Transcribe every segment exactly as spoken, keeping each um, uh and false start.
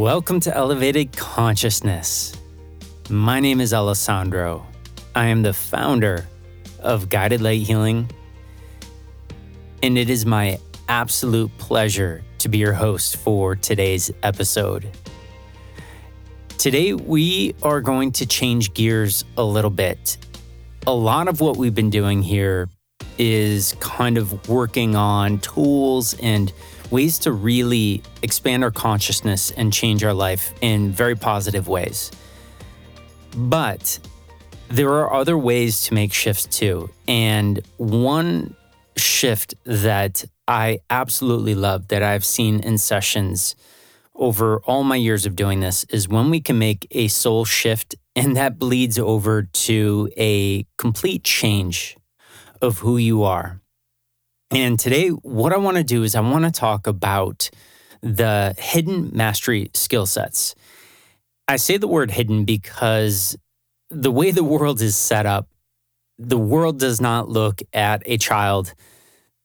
Welcome to Elevated Consciousness. My name is Alessandro. I am the founder of Guided Light Healing, and it is my absolute pleasure to be your host for today's episode. Today, we are going to change gears a little bit. A lot of what we've been doing here is kind of working on tools and ways to really expand our consciousness and change our life in very positive ways. But there are other ways to make shifts too. And one shift that I absolutely love that I've seen in sessions over all my years of doing this is when we can make a soul shift and that bleeds over to a complete change of who you are. And today, what I want to do is I want to talk about the hidden mastery skill sets. I say the word hidden because the way the world is set up, the world does not look at a child.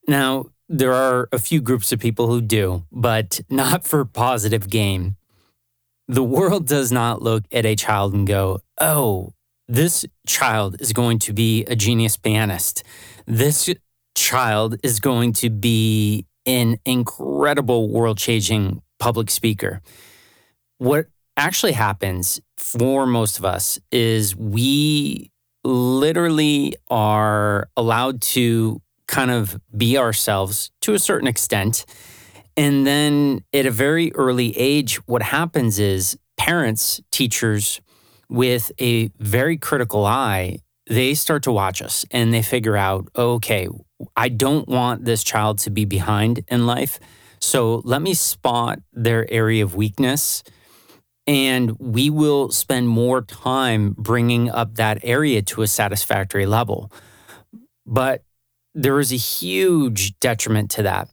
Now, there are a few groups of people who do, but not for positive gain. The world does not look at a child and go, oh, this child is going to be a genius pianist. This child is going to be an incredible world-changing public speaker. What actually happens for most of us is we literally are allowed to kind of be ourselves to a certain extent. And then at a very early age, what happens is parents, teachers, with a very critical eye, they start to watch us and they figure out, okay, I don't want this child to be behind in life. So let me spot their area of weakness. And we will spend more time bringing up that area to a satisfactory level. But there is a huge detriment to that.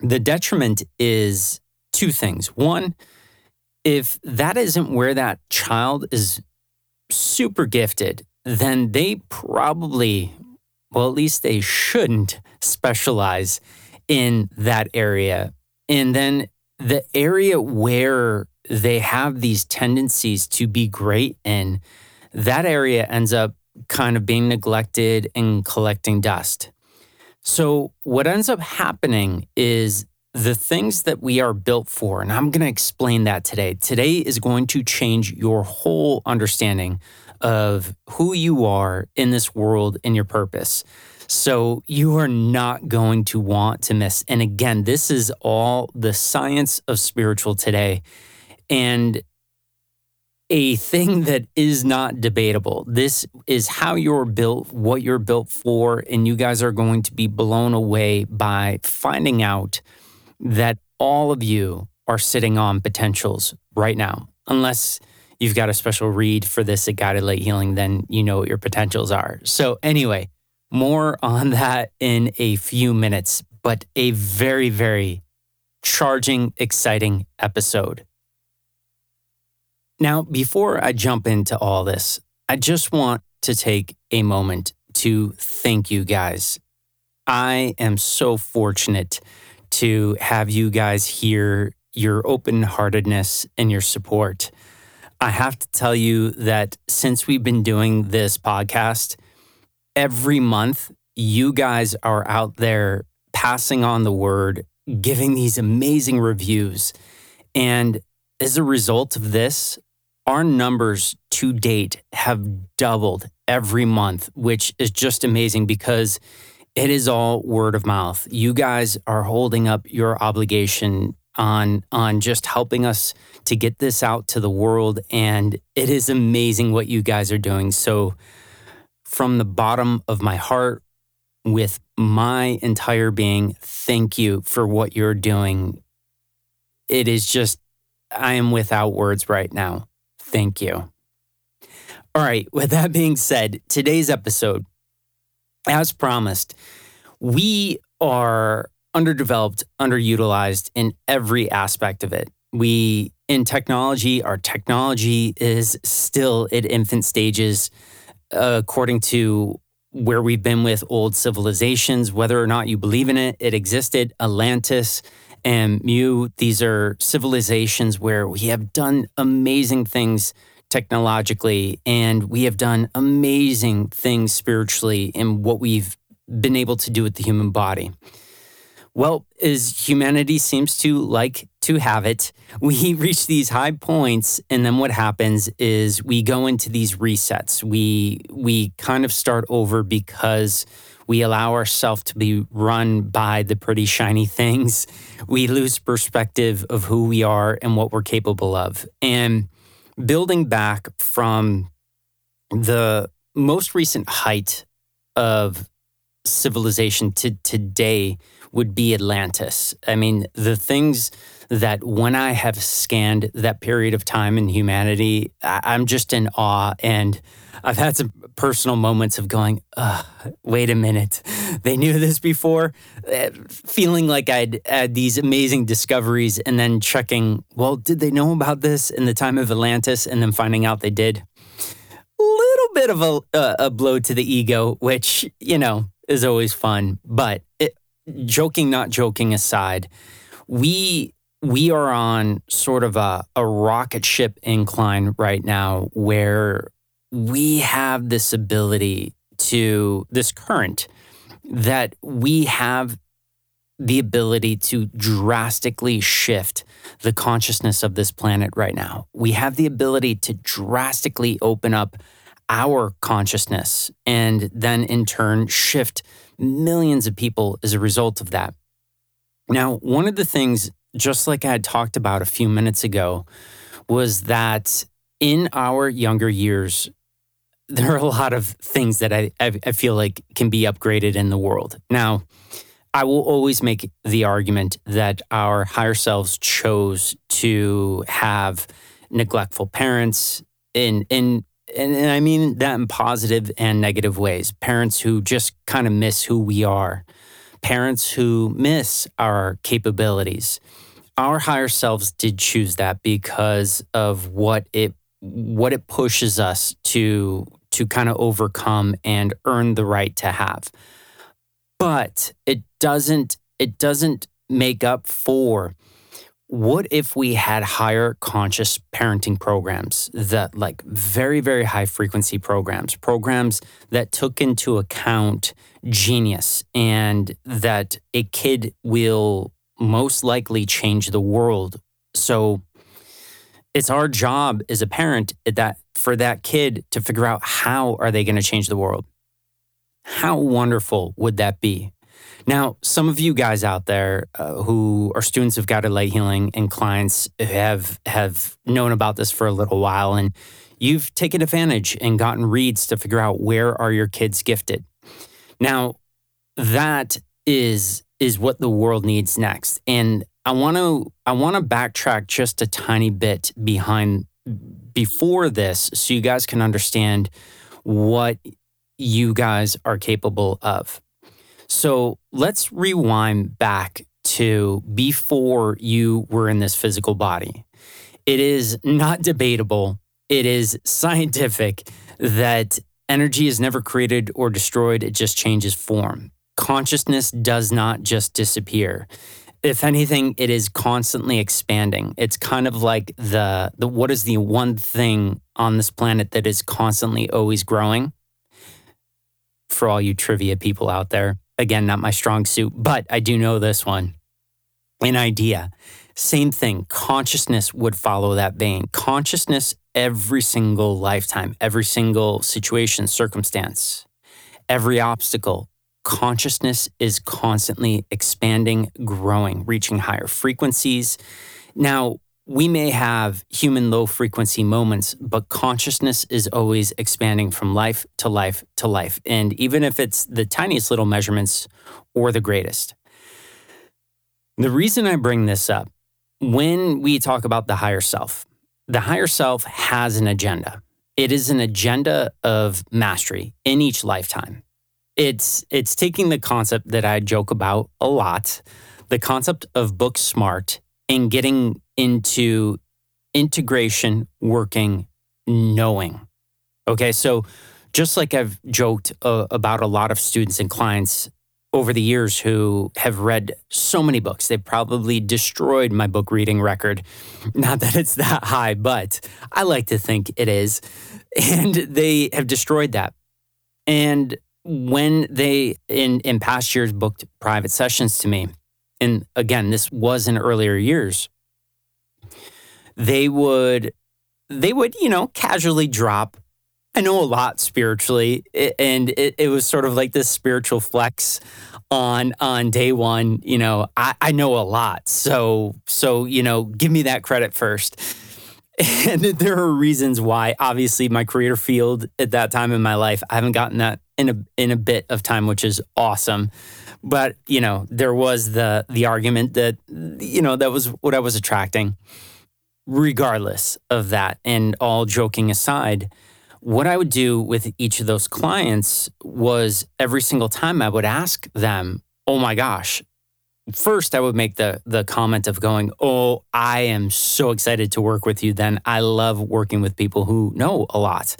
The detriment is two things. One, if that isn't where that child is super gifted, then they probably, well, at least they shouldn't specialize in that area. And then the area where they have these tendencies to be great in, that area ends up kind of being neglected and collecting dust. So what ends up happening is the things that we are built for, and I'm going to explain that today. Today is going to change your whole understanding of who you are in this world and your purpose. So you are not going to want to miss. And again, this is all the science of spiritual today. And a thing that is not debatable. This is how you're built, what you're built for, and you guys are going to be blown away by finding out that all of you are sitting on potentials right now. Unless you've got a special read for this at Guided Light Healing, then you know what your potentials are. So anyway, more on that in a few minutes, but a very, very charging, exciting episode. Now, before I jump into all this, I just want to take a moment to thank you guys. I am so fortunate to have you guys hear your open-heartedness and your support. I have to tell you that since we've been doing this podcast, every month, you guys are out there passing on the word, giving these amazing reviews. And as a result of this, our numbers to date have doubled every month, which is just amazing because it is all word of mouth. You guys are holding up your obligation on, on just helping us to get this out to the world. And it is amazing what you guys are doing. So from the bottom of my heart, with my entire being, thank you for what you're doing. It is just, I am without words right now. Thank you. All right, with that being said, today's episode, as promised, we are underdeveloped, underutilized in every aspect of it. We, in technology, our technology is still at infant stages, uh, according to where we've been with old civilizations, whether or not you believe in it, it existed, Atlantis, and Mu, these are civilizations where we have done amazing things technologically, and we have done amazing things spiritually in what we've been able to do with the human body. Well, as humanity seems to like to have it, we reach these high points, and then what happens is we go into these resets. We we kind of start over because we allow ourselves to be run by the pretty shiny things. We lose perspective of who we are and what we're capable of. And building back from the most recent height of civilization to today would be Atlantis. I mean, the things that when I have scanned that period of time in humanity, I'm just in awe. And I've had some personal moments of going, Ugh, wait a minute, they knew this before? Feeling like I'd had these amazing discoveries and then checking, well, did they know about this in the time of Atlantis? And then finding out they did. Little bit of a, uh, a blow to the ego, which, you know, is always fun. But it, joking, not joking aside, we we are on sort of a, a rocket ship incline right now where we have this ability to, this current, that we have the ability to drastically shift the consciousness of this planet right now. We have the ability to drastically open up our consciousness and then in turn shift millions of people as a result of that. Now, one of the things, just like I had talked about a few minutes ago, was that in our younger years, there are a lot of things that I, I feel like can be upgraded in the world. Now, I will always make the argument that our higher selves chose to have neglectful parents, in, in, and I mean that in positive and negative ways. Parents who just kind of miss who we are. Parents who miss our capabilities. Our higher selves did choose that because of what it what it pushes us to, to kind of overcome and earn the right to have. But it doesn't it doesn't make up for what if we had higher conscious parenting programs that like very, very high frequency programs, programs that took into account genius and that a kid will most likely change the world. So it's our job as a parent that for that kid to figure out how are they going to change the world. How wonderful would that be? Now, some of you guys out there uh, who are students of Guided Light Healing and clients have have known about this for a little while, and you've taken advantage and gotten reads to figure out where are your kids gifted. Now, that is is what the world needs next. And I want to I want to backtrack just a tiny bit behind before this so you guys can understand what you guys are capable of. So let's rewind back to before you were in this physical body. It is not debatable. It is scientific that energy is never created or destroyed. It just changes form. Consciousness does not just disappear. If anything, it is constantly expanding. It's kind of like the, the what is the one thing on this planet that is constantly always growing? For all you trivia people out there. Again, not my strong suit, but I do know this one. An idea. Same thing. Consciousness would follow that vein. Consciousness every single lifetime, every single situation, circumstance, every obstacle. Consciousness is constantly expanding, growing, reaching higher frequencies. Now, we may have human low frequency moments, but consciousness is always expanding from life to life to life. And even if it's the tiniest little measurements or the greatest. The reason I bring this up, when we talk about the higher self, the higher self has an agenda. It is an agenda of mastery in each lifetime. It's, it's taking the concept that I joke about a lot, the concept of book smart, and getting into integration, working, knowing. Okay, so just like I've joked uh, about a lot of students and clients over the years who have read so many books. They've probably destroyed my book reading record. Not that it's that high, but I like to think it is. And they have destroyed that. And when they, in, in past years, booked private sessions to me, and again, this was in earlier years, they would, they would, you know, casually drop, I know a lot spiritually, and it, it was sort of like this spiritual flex on on day one. You know, I, I know a lot, so so you know, give me that credit first. And there are reasons why. Obviously, my creator field at that time in my life, I haven't gotten that in a in a bit of time, which is awesome. But you know, there was the the argument that you know that was what I was attracting. Regardless of that, and all joking aside, what I would do with each of those clients was every single time I would ask them, oh my gosh, first I would make the the comment of going, oh, I am so excited to work with you then. I love working with people who know a lot.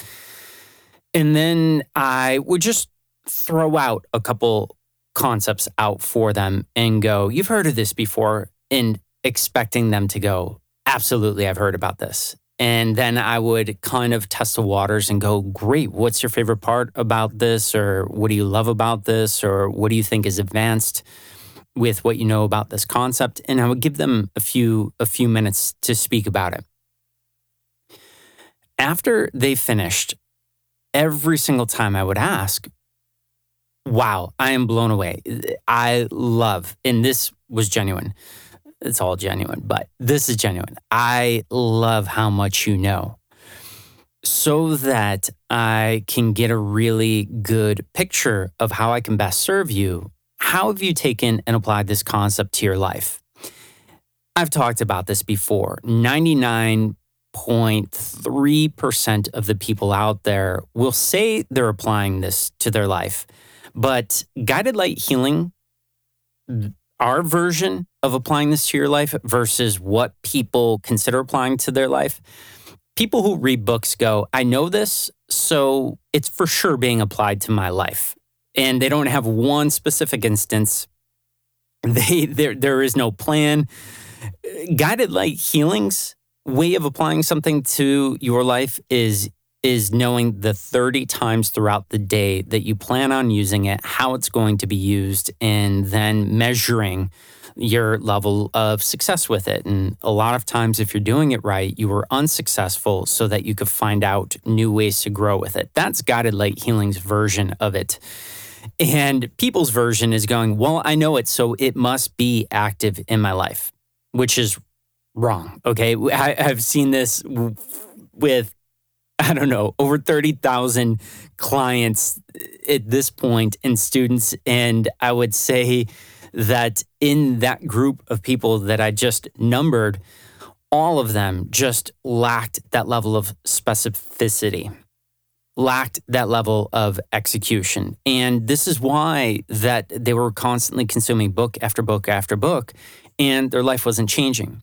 And then I would just throw out a couple concepts out for them and go, you've heard of this before, and expecting them to go, absolutely, I've heard about this. And then I would kind of test the waters and go, great, what's your favorite part about this? Or what do you love about this? Or what do you think is advanced with what you know about this concept? And I would give them a few a few minutes to speak about it. After they finished, every single time I would ask, wow, I am blown away. I love, and this was genuine. It's all genuine, but this is genuine. I love how much you know, so that I can get a really good picture of how I can best serve you. How have you taken and applied this concept to your life? I've talked about this before. ninety-nine point three percent of the people out there will say they're applying this to their life, but guided light healing, our version of applying this to your life versus what people consider applying to their life. People who read books go, I know this, so it's for sure being applied to my life. And they don't have one specific instance. They there there is no plan. Guided light healing's way of applying something to your life is is knowing the thirty times throughout the day that you plan on using it, how it's going to be used, and then measuring your level of success with it. And a lot of times, if you're doing it right, you were unsuccessful so that you could find out new ways to grow with it. That's Guided Light Healing's version of it. And people's version is going, well, I know it, so it must be active in my life, which is wrong, okay? I, I've seen this with I don't know, over thirty thousand clients at this point and students. And I would say that in that group of people that I just numbered, all of them just lacked that level of specificity, lacked that level of execution. And this is why that they were constantly consuming book after book after book, and their life wasn't changing.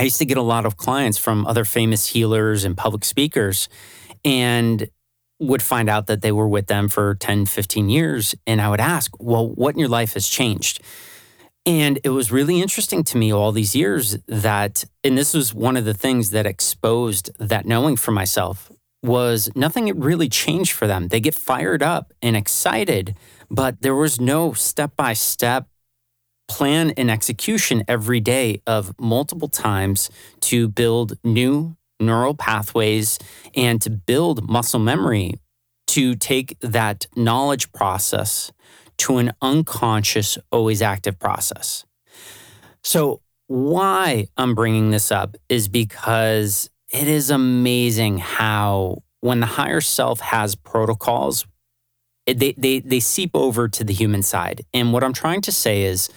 I used to get a lot of clients from other famous healers and public speakers, and would find out that they were with them for ten, fifteen years. And I would ask, well, what in your life has changed? And it was really interesting to me all these years that, and this was one of the things that exposed that knowing for myself, was nothing had really changed for them. They get fired up and excited, but there was no step-by-step plan and execution every day of multiple times to build new neural pathways and to build muscle memory, to take that knowledge process to an unconscious, always active process. So why I'm bringing this up is because it is amazing how when the higher self has protocols, they they they seep over to the human side. And what I'm trying to say is,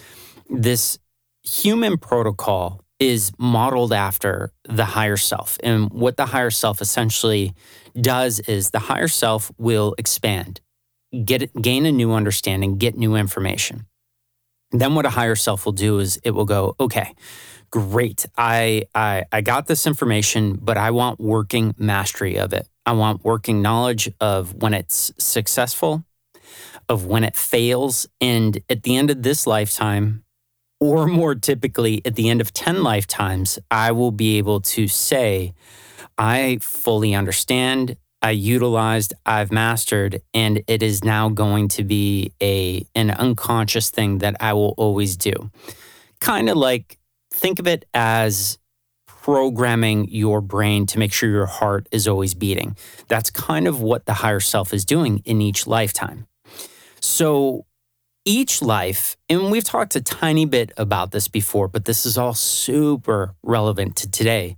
this human protocol is modeled after the higher self. And what the higher self essentially does is the higher self will expand, get gain a new understanding, get new information. Then what a higher self will do is it will go, okay, great, I, I, I got this information, but I want working mastery of it. I want working knowledge of when it's successful. of when it fails. And at the end of this lifetime, or more typically at the end of ten lifetimes, I will be able to say, I fully understand, I utilized, I've mastered, and it is now going to be a an unconscious thing that I will always do. Kind of like, think of it as programming your brain to make sure your heart is always beating. That's kind of what the higher self is doing in each lifetime. So each life, and we've talked a tiny bit about this before, but this is all super relevant to today.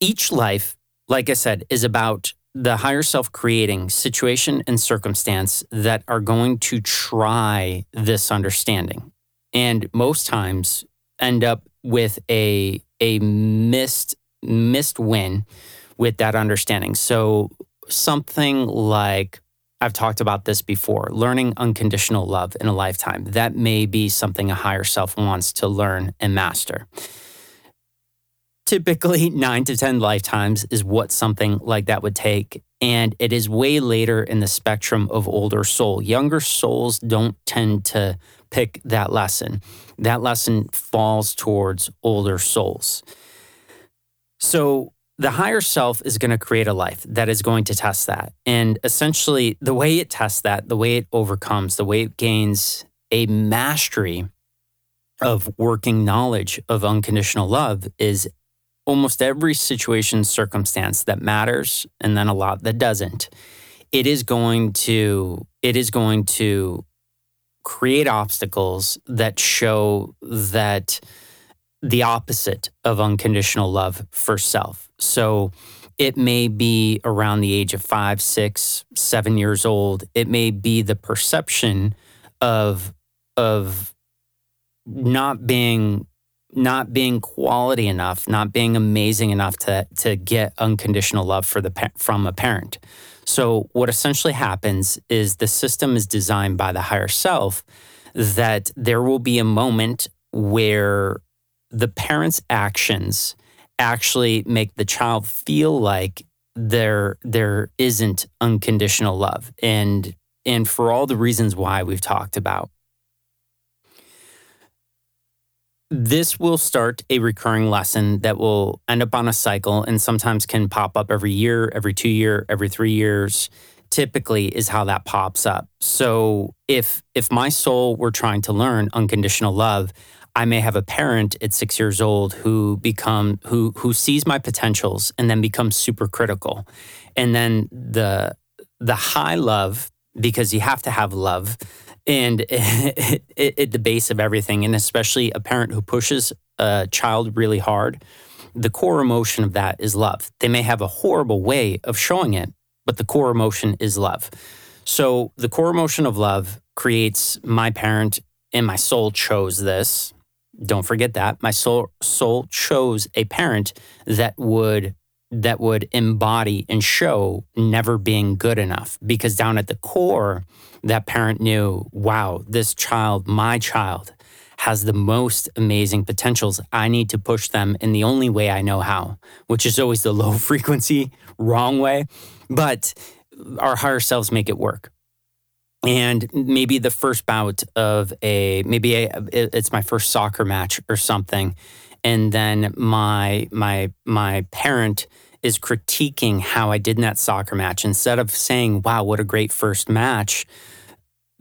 Each life, like I said, is about the higher self creating situation and circumstance that are going to try this understanding. And most times end up with a a missed missed win with that understanding. So something like, I've talked about this before, learning unconditional love in a lifetime. That may be something a higher self wants to learn and master. Typically, nine to ten lifetimes is what something like that would take. And it is way later in the spectrum of older soul. Younger souls don't tend to pick that lesson. That lesson falls towards older souls. So the higher self is going to create a life that is going to test that. And essentially, the way it tests that, the way it overcomes, the way it gains a mastery of working knowledge of unconditional love is almost every situation, circumstance that matters, and then a lot that doesn't. It is going to, it is going to create obstacles that show that the opposite of unconditional love for self. So it may be around the age of five, six, seven years old. It may be the perception of of not being not being quality enough, not being amazing enough to to get unconditional love for the from a parent. So what essentially happens is the system is designed by the higher self that there will be a moment where the parent's actions actually make the child feel like there there isn't unconditional love, and and for all the reasons why we've talked about. This will start a recurring lesson that will end up on a cycle and sometimes can pop up every year, every two year, every three years, typically is how that pops up. So if if my soul were trying to learn unconditional love, I may have a parent at six years old who become who who sees my potentials and then becomes super critical. And then the the high love, because you have to have love, and at the base of everything, and especially a parent who pushes a child really hard, the core emotion of that is love. They may have a horrible way of showing it, but the core emotion is love. So the core emotion of love creates my parent, and my soul chose this. Don't forget that. My soul soul chose a parent that would that would embody and show never being good enough, because down at the core, that parent knew, wow, this child, my child, has the most amazing potentials. I need to push them in the only way I know how, which is always the low frequency, wrong way. But our higher selves make it work. And maybe the first bout of a, maybe a, it's my first soccer match or something, and then my my my parent is critiquing how I did in that soccer match. Instead of saying, wow, what a great first match,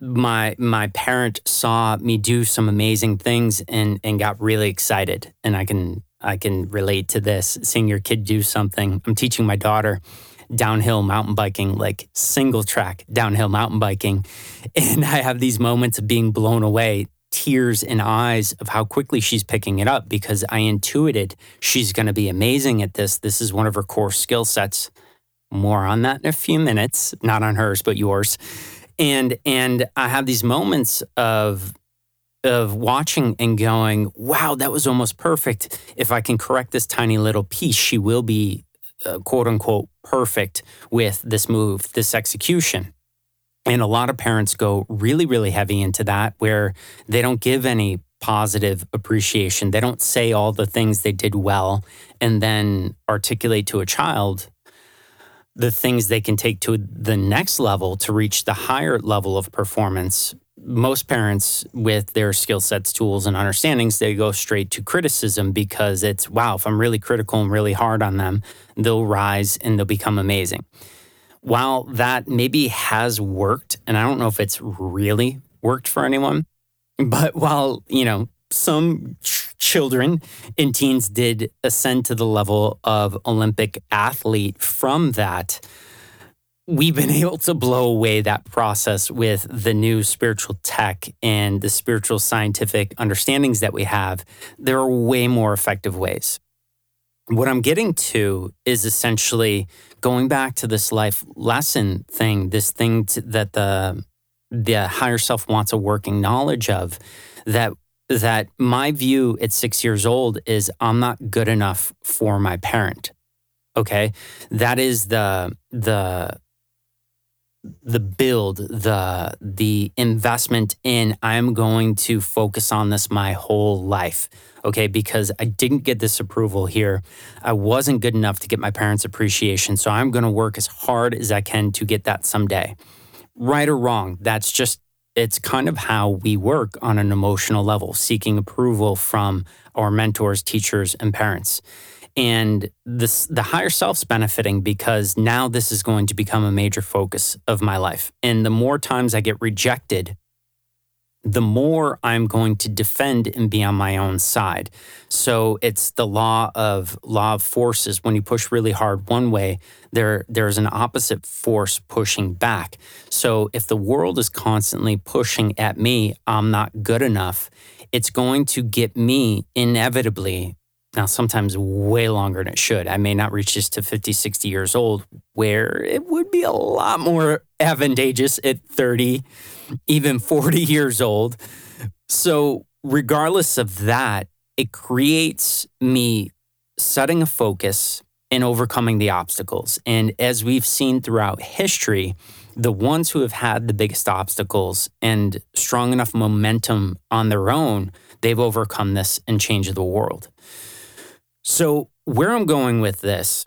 my my parent saw me do some amazing things and and got really excited. And I can I can relate to this, seeing your kid do something. I'm teaching my daughter downhill mountain biking, like single track downhill mountain biking. And I have these moments of being blown away, tears in eyes of how quickly she's picking it up, because I intuited she's going to be amazing at this. This is one of her core skill sets. More on that in a few minutes, not on hers, but yours. And and I have these moments of of watching and going, wow, that was almost perfect. If I can correct this tiny little piece, she will be uh, quote unquote perfect with this move, this execution. And a lot of parents go really, really heavy into that, where they don't give any positive appreciation. They don't say all the things they did well and then articulate to a child the things they can take to the next level to reach the higher level of performance. Most parents with their skill sets, tools, and understandings, they go straight to criticism because it's, wow, if I'm really critical and really hard on them, they'll rise and they'll become amazing. While that maybe has worked, and I don't know if it's really worked for anyone, but while, you know, some ch- children and teens did ascend to the level of Olympic athlete from that, we've been able to blow away that process with the new spiritual tech and the spiritual scientific understandings that we have. There are way more effective ways. What I'm getting to is essentially going back to this life lesson thing, this thing to, that the the higher self wants a working knowledge of, that that my view at six years old is I'm not good enough for my parent. Okay? That is the the the build, the the investment in, I'm going to focus on this my whole life, okay? Because I didn't get this approval here. I wasn't good enough to get my parents' appreciation, so I'm going to work as hard as I can to get that someday. Right or wrong, that's just, it's kind of how we work on an emotional level, seeking approval from our mentors, teachers, and parents. And this, the higher self's benefiting because now this is going to become a major focus of my life. And the more times I get rejected, the more I'm going to defend and be on my own side. So it's the law of law of forces. When you push really hard one way, there there's an opposite force pushing back. So if the world is constantly pushing at me, I'm not good enough, it's going to get me inevitably, now, sometimes way longer than it should. I may not reach this to fifty, sixty years old, where it would be a lot more advantageous at thirty, even forty years old. So regardless of that, it creates me setting a focus and overcoming the obstacles. And as we've seen throughout history, the ones who have had the biggest obstacles and strong enough momentum on their own, they've overcome this and changed the world. So where I'm going with this,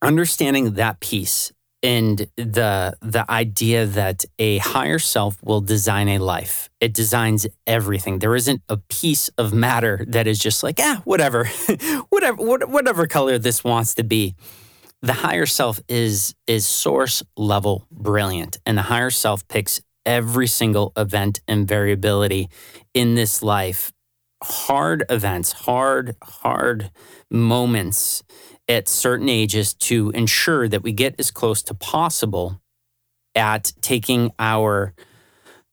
understanding that piece and the the idea that a higher self will design a life. It designs everything. There isn't a piece of matter that is just like, ah, whatever, whatever, whatever color this wants to be. The higher self is is source level brilliant, and the higher self picks every single event and variability in this life. Hard events, hard, hard moments at certain ages to ensure that we get as close to possible at taking our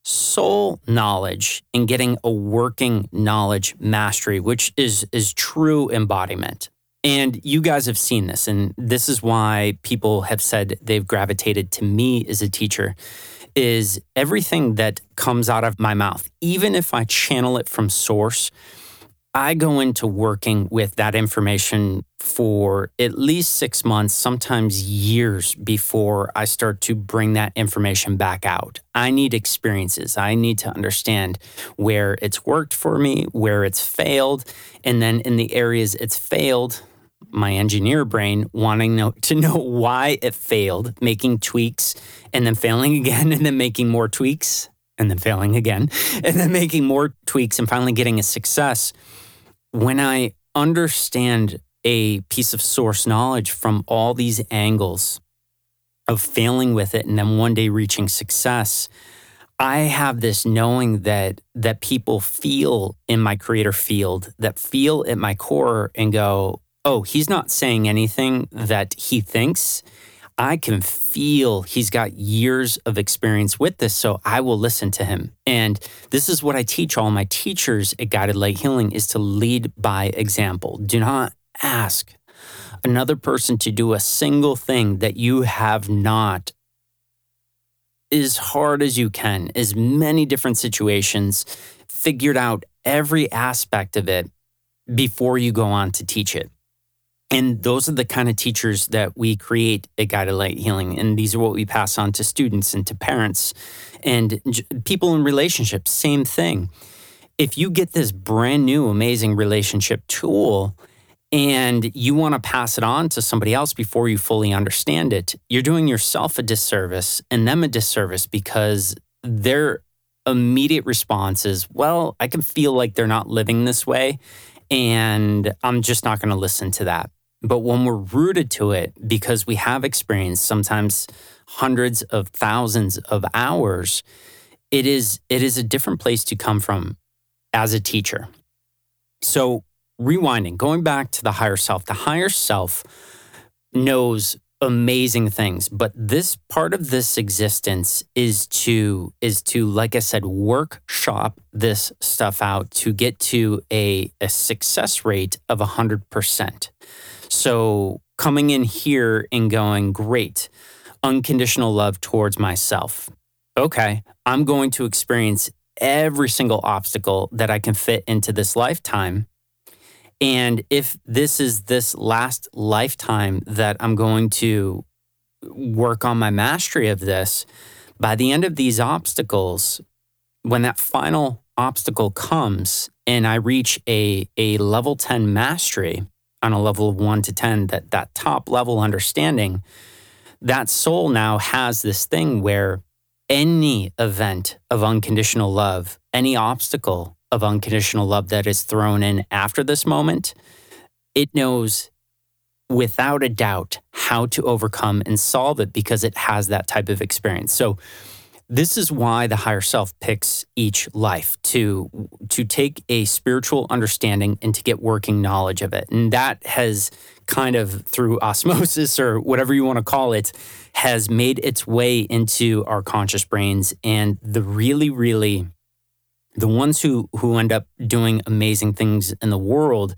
soul knowledge and getting a working knowledge mastery, which is, is true embodiment. And you guys have seen this, and this is why people have said they've gravitated to me as a teacher. Is everything that comes out of my mouth, even if I channel it from source, I go into working with that information for at least six months, sometimes years before I start to bring that information back out. I need experiences. I need to understand where it's worked for me, where it's failed, and then in the areas it's failed, my engineer brain wanting know, to know why it failed, making tweaks and then failing again and then making more tweaks and then failing again and then making more tweaks and finally getting a success. When I understand a piece of source knowledge from all these angles of failing with it and then one day reaching success, I have this knowing that that people feel in my creator field, that feel at my core and go, oh, he's not saying anything that he thinks. I can feel he's got years of experience with this, so I will listen to him. And this is what I teach all my teachers at Guided Light Healing, is to lead by example. Do not ask another person to do a single thing that you have not, as hard as you can, as many different situations, figured out every aspect of it before you go on to teach it. And those are the kind of teachers that we create at Guided Light Healing. And these are what we pass on to students and to parents and people in relationships, same thing. If you get this brand new, amazing relationship tool and you want to pass it on to somebody else before you fully understand it, you're doing yourself a disservice and them a disservice, because their immediate response is, well, I can feel like they're not living this way, and I'm just not going to listen to that. But when we're rooted to it, because we have experienced sometimes hundreds of thousands of hours, it is it is a different place to come from as a teacher. So rewinding, going back to the higher self, the higher self knows amazing things, but this part of this existence is to, is to, like I said, workshop this stuff out to get to a, a success rate of one hundred percent. So coming in here and going, great, unconditional love towards myself. Okay, I'm going to experience every single obstacle that I can fit into this lifetime. And if this is this last lifetime that I'm going to work on my mastery of this, by the end of these obstacles, when that final obstacle comes and I reach a, a level ten mastery on a level of one to ten, that, that top level understanding, that soul now has this thing where any event of unconditional love, any obstacle of unconditional love that is thrown in after this moment, it knows without a doubt how to overcome and solve it, because it has that type of experience. So this is why the higher self picks each life to, to take a spiritual understanding and to get working knowledge of it. And that has kind of, through osmosis or whatever you want to call it, has made its way into our conscious brains. And the really, really... The ones who, who end up doing amazing things in the world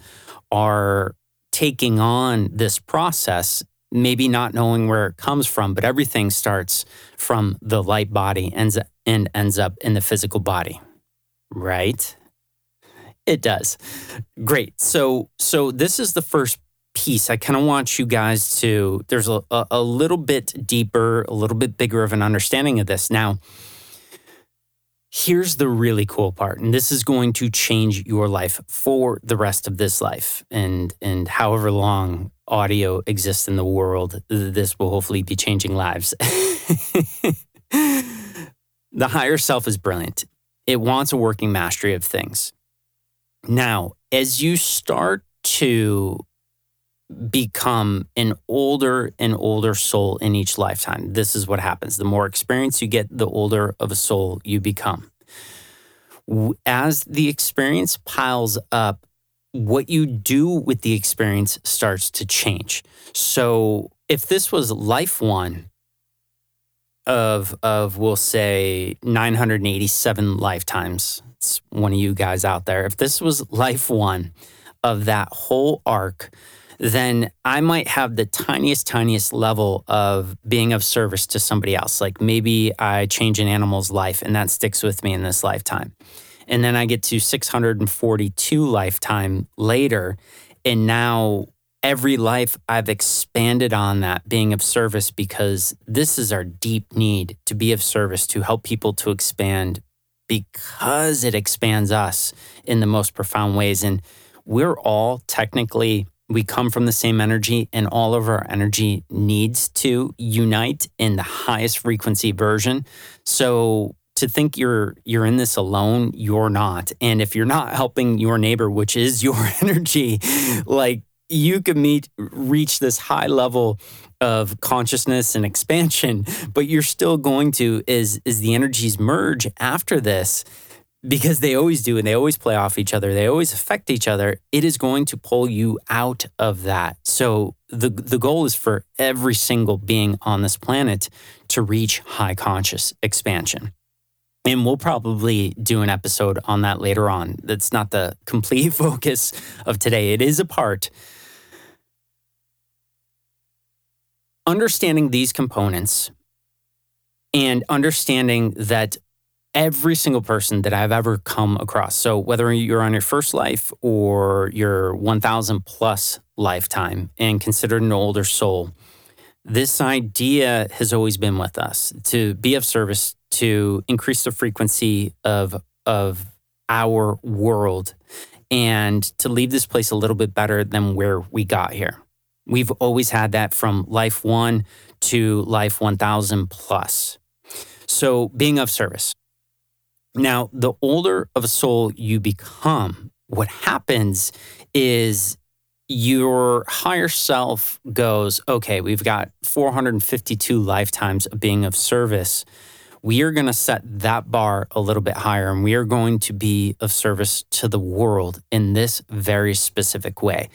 are taking on this process, maybe not knowing where it comes from, but everything starts from the light body ends, and ends up in the physical body, right? It does. Great. So, so this is the first piece. I kind of want you guys to, there's a, a little bit deeper, a little bit bigger of an understanding of this. Now, here's the really cool part, and this is going to change your life for the rest of this life, and and however long audio exists in the world, this will hopefully be changing lives. The higher self is brilliant. It wants a working mastery of things. Now, as you start to become an older and older soul in each lifetime, this is what happens. The more experience you get, the older of a soul you become. As the experience piles up, what you do with the experience starts to change. So if this was life one of, of we'll say, nine hundred eighty-seven lifetimes, it's one of you guys out there. If this was life one of that whole arc, then I might have the tiniest, tiniest level of being of service to somebody else. Like maybe I change an animal's life and that sticks with me in this lifetime. And then I get to six hundred forty-two lifetime later. And now every life I've expanded on that being of service, because this is our deep need to be of service, to help people to expand, because it expands us in the most profound ways. And we're all technically... we come from the same energy, and all of our energy needs to unite in the highest frequency version. So to think you're you're in this alone, you're not. And if you're not helping your neighbor, which is your energy, like you can meet, reach this high level of consciousness and expansion, but you're still going to, is, is the energies merge after this, because they always do, and they always play off each other. They always affect each other. It is going to pull you out of that. So the the goal is for every single being on this planet to reach high conscious expansion. And we'll probably do an episode on that later on. That's not the complete focus of today. It is a part. Understanding these components and understanding that every single person that I've ever come across, so whether you're on your first life or your one thousand plus lifetime and considered an older soul, this idea has always been with us, to be of service, to increase the frequency of, of our world and to leave this place a little bit better than where we got here. We've always had that from life one to life one thousand plus. So being of service. Now, the older of a soul you become, what happens is your higher self goes, okay, we've got four hundred fifty-two lifetimes of being of service. We are going to set that bar a little bit higher, and we are going to be of service to the world in this very specific way.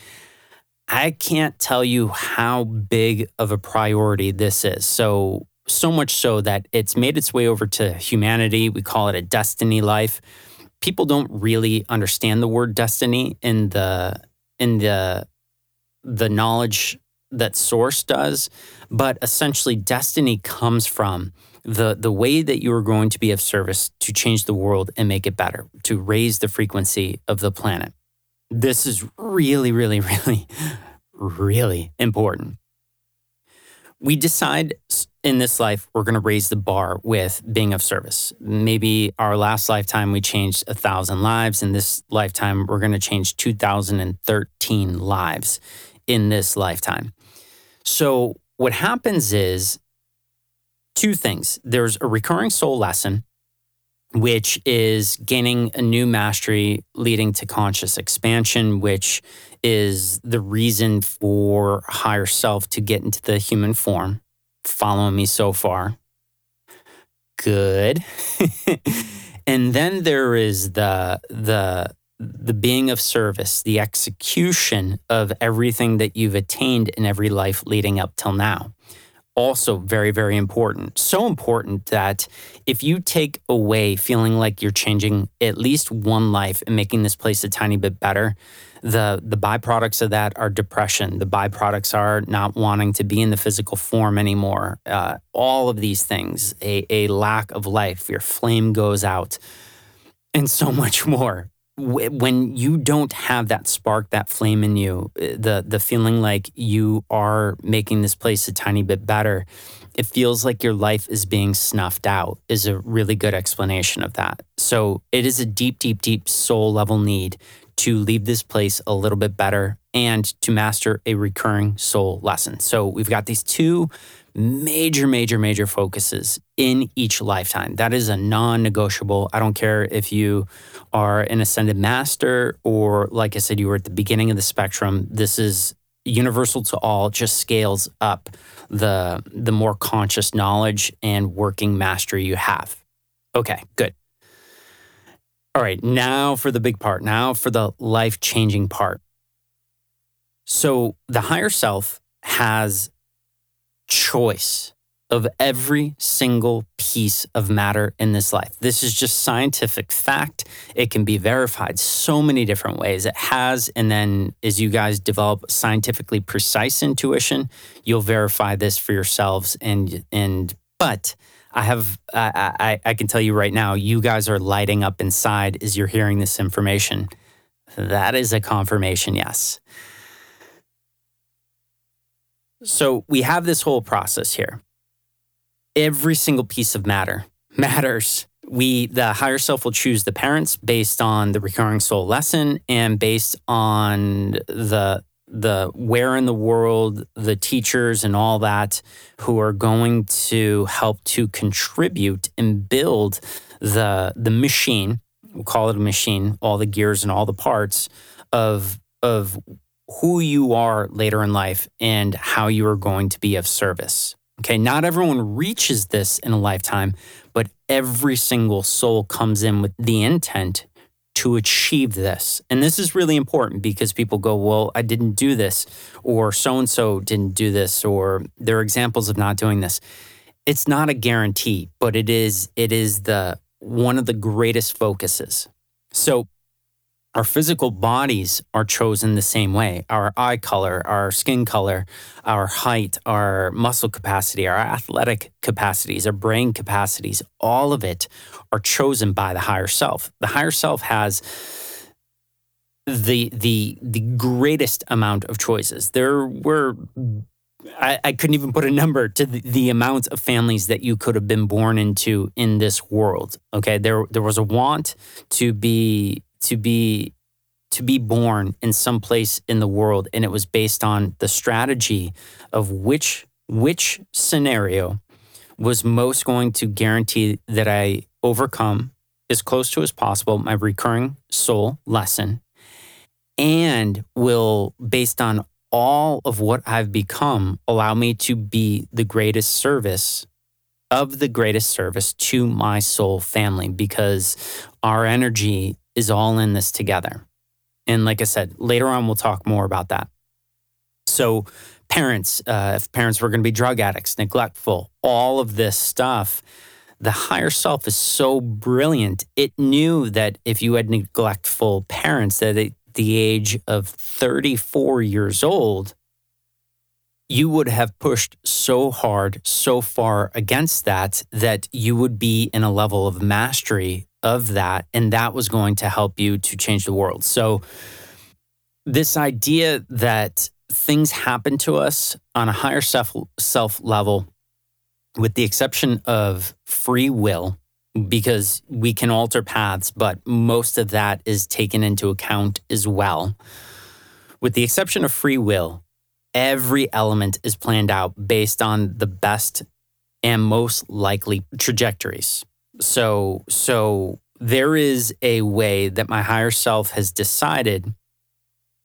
I can't tell you how big of a priority this is. So, so much so that it's made its way over to humanity. We call it a destiny life. People don't really understand the word destiny in the in the the knowledge that Source does, but essentially destiny comes from the the way that you are going to be of service to change the world and make it better, to raise the frequency of the planet. This is really, really, really, really important. We decide in this life, we're going to raise the bar with being of service. Maybe our last lifetime, we changed one thousand lives. In this lifetime, we're going to change two thousand thirteen lives in this lifetime. So what happens is two things. There's a recurring soul lesson, which is gaining a new mastery leading to conscious expansion, which is the reason for higher self to get into the human form. Following me so far? Good. And then there is the the the being of service, the execution of everything that you've attained in every life leading up till now. Also very, very important. So important that if you take away feeling like you're changing at least one life and making this place a tiny bit better, the, the byproducts of that are depression. The byproducts are not wanting to be in the physical form anymore. Uh, all of these things, a, a lack of life, your flame goes out, and so much more. When you don't have that spark, that flame in you, the the feeling like you are making this place a tiny bit better, it feels like your life is being snuffed out, is a really good explanation of that. So it is a deep, deep, deep soul level need to leave this place a little bit better and to master a recurring soul lesson. So we've got these two major, major, major focuses in each lifetime. That is a non-negotiable. I don't care if you are an ascended master or, like I said, you were at the beginning of the spectrum. This is universal to all, just scales up the, the more conscious knowledge and working mastery you have. Okay, good. All right, now for the big part. Now for the life-changing part. So the higher self has choice of every single piece of matter in this life. This is just scientific fact. It can be verified so many different ways. It has, and then as you guys develop scientifically precise intuition, you'll verify this for yourselves. And and but I have I I, I can tell you right now, you guys are lighting up inside as you're hearing this information. That is a confirmation, yes. So we have this whole process here. Every single piece of matter matters. We, the higher self, will choose the parents based on the recurring soul lesson and based on the the where in the world, the teachers and all that who are going to help to contribute and build the the machine. We'll call it a machine, all the gears and all the parts of of. who you are later in life and how you are going to be of service. Okay, not everyone reaches this in a lifetime, but every single soul comes in with the intent to achieve this. And this is really important because people go, well, I didn't do this, or so-and-so didn't do this, or there are examples of not doing this. It's not a guarantee, but it is it is the one of the greatest focuses. So our physical bodies are chosen the same way. Our eye color, our skin color, our height, our muscle capacity, our athletic capacities, our brain capacities, all of it are chosen by the higher self. The higher self has the the the greatest amount of choices. There were, I, I couldn't even put a number to the, the amount of families that you could have been born into in this world. Okay, there there was a want to be to be to be born in some place in the world, and it was based on the strategy of which which scenario was most going to guarantee that I overcome as close to as possible my recurring soul lesson, and will, based on all of what I've become, allow me to be the greatest service of the greatest service to my soul family, because our energy is all in this together. And like I said, later on, we'll talk more about that. So parents, uh, if parents were going to be drug addicts, neglectful, all of this stuff, the higher self is so brilliant. It knew that if you had neglectful parents, that at the age of thirty-four years old, you would have pushed so hard, so far against that, that you would be in a level of mastery of that, and that was going to help you to change the world. So this idea that things happen to us on a higher self, self level, with the exception of free will, because we can alter paths, but most of that is taken into account as well. With the exception of free will, every element is planned out based on the best and most likely trajectories. So, so there is a way that my higher self has decided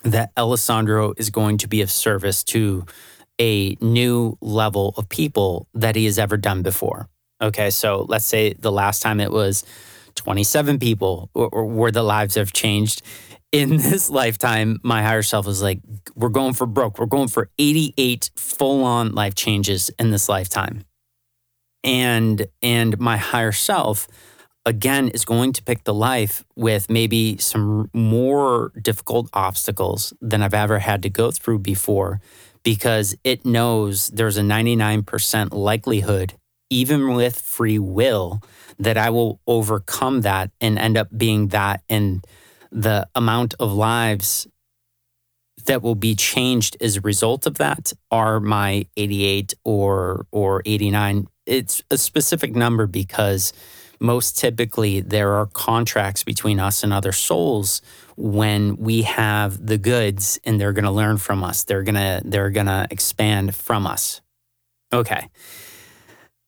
that Alessandro is going to be of service to a new level of people that he has ever done before. Okay, so let's say the last time it was twenty-seven people or, or where the lives have changed. In this lifetime, my higher self is like, we're going for broke. We're going for eighty-eight full-on life changes in this lifetime. And and my higher self, again, is going to pick the life with maybe some more difficult obstacles than I've ever had to go through before, because it knows there's a ninety-nine percent likelihood, even with free will, that I will overcome that and end up being that, and the amount of lives that will be changed as a result of that are my eighty-eight or or eighty-nine. It's a specific number because most typically there are contracts between us and other souls when we have the goods, and they're going to learn from us. They're going to they're going to expand from us. Okay.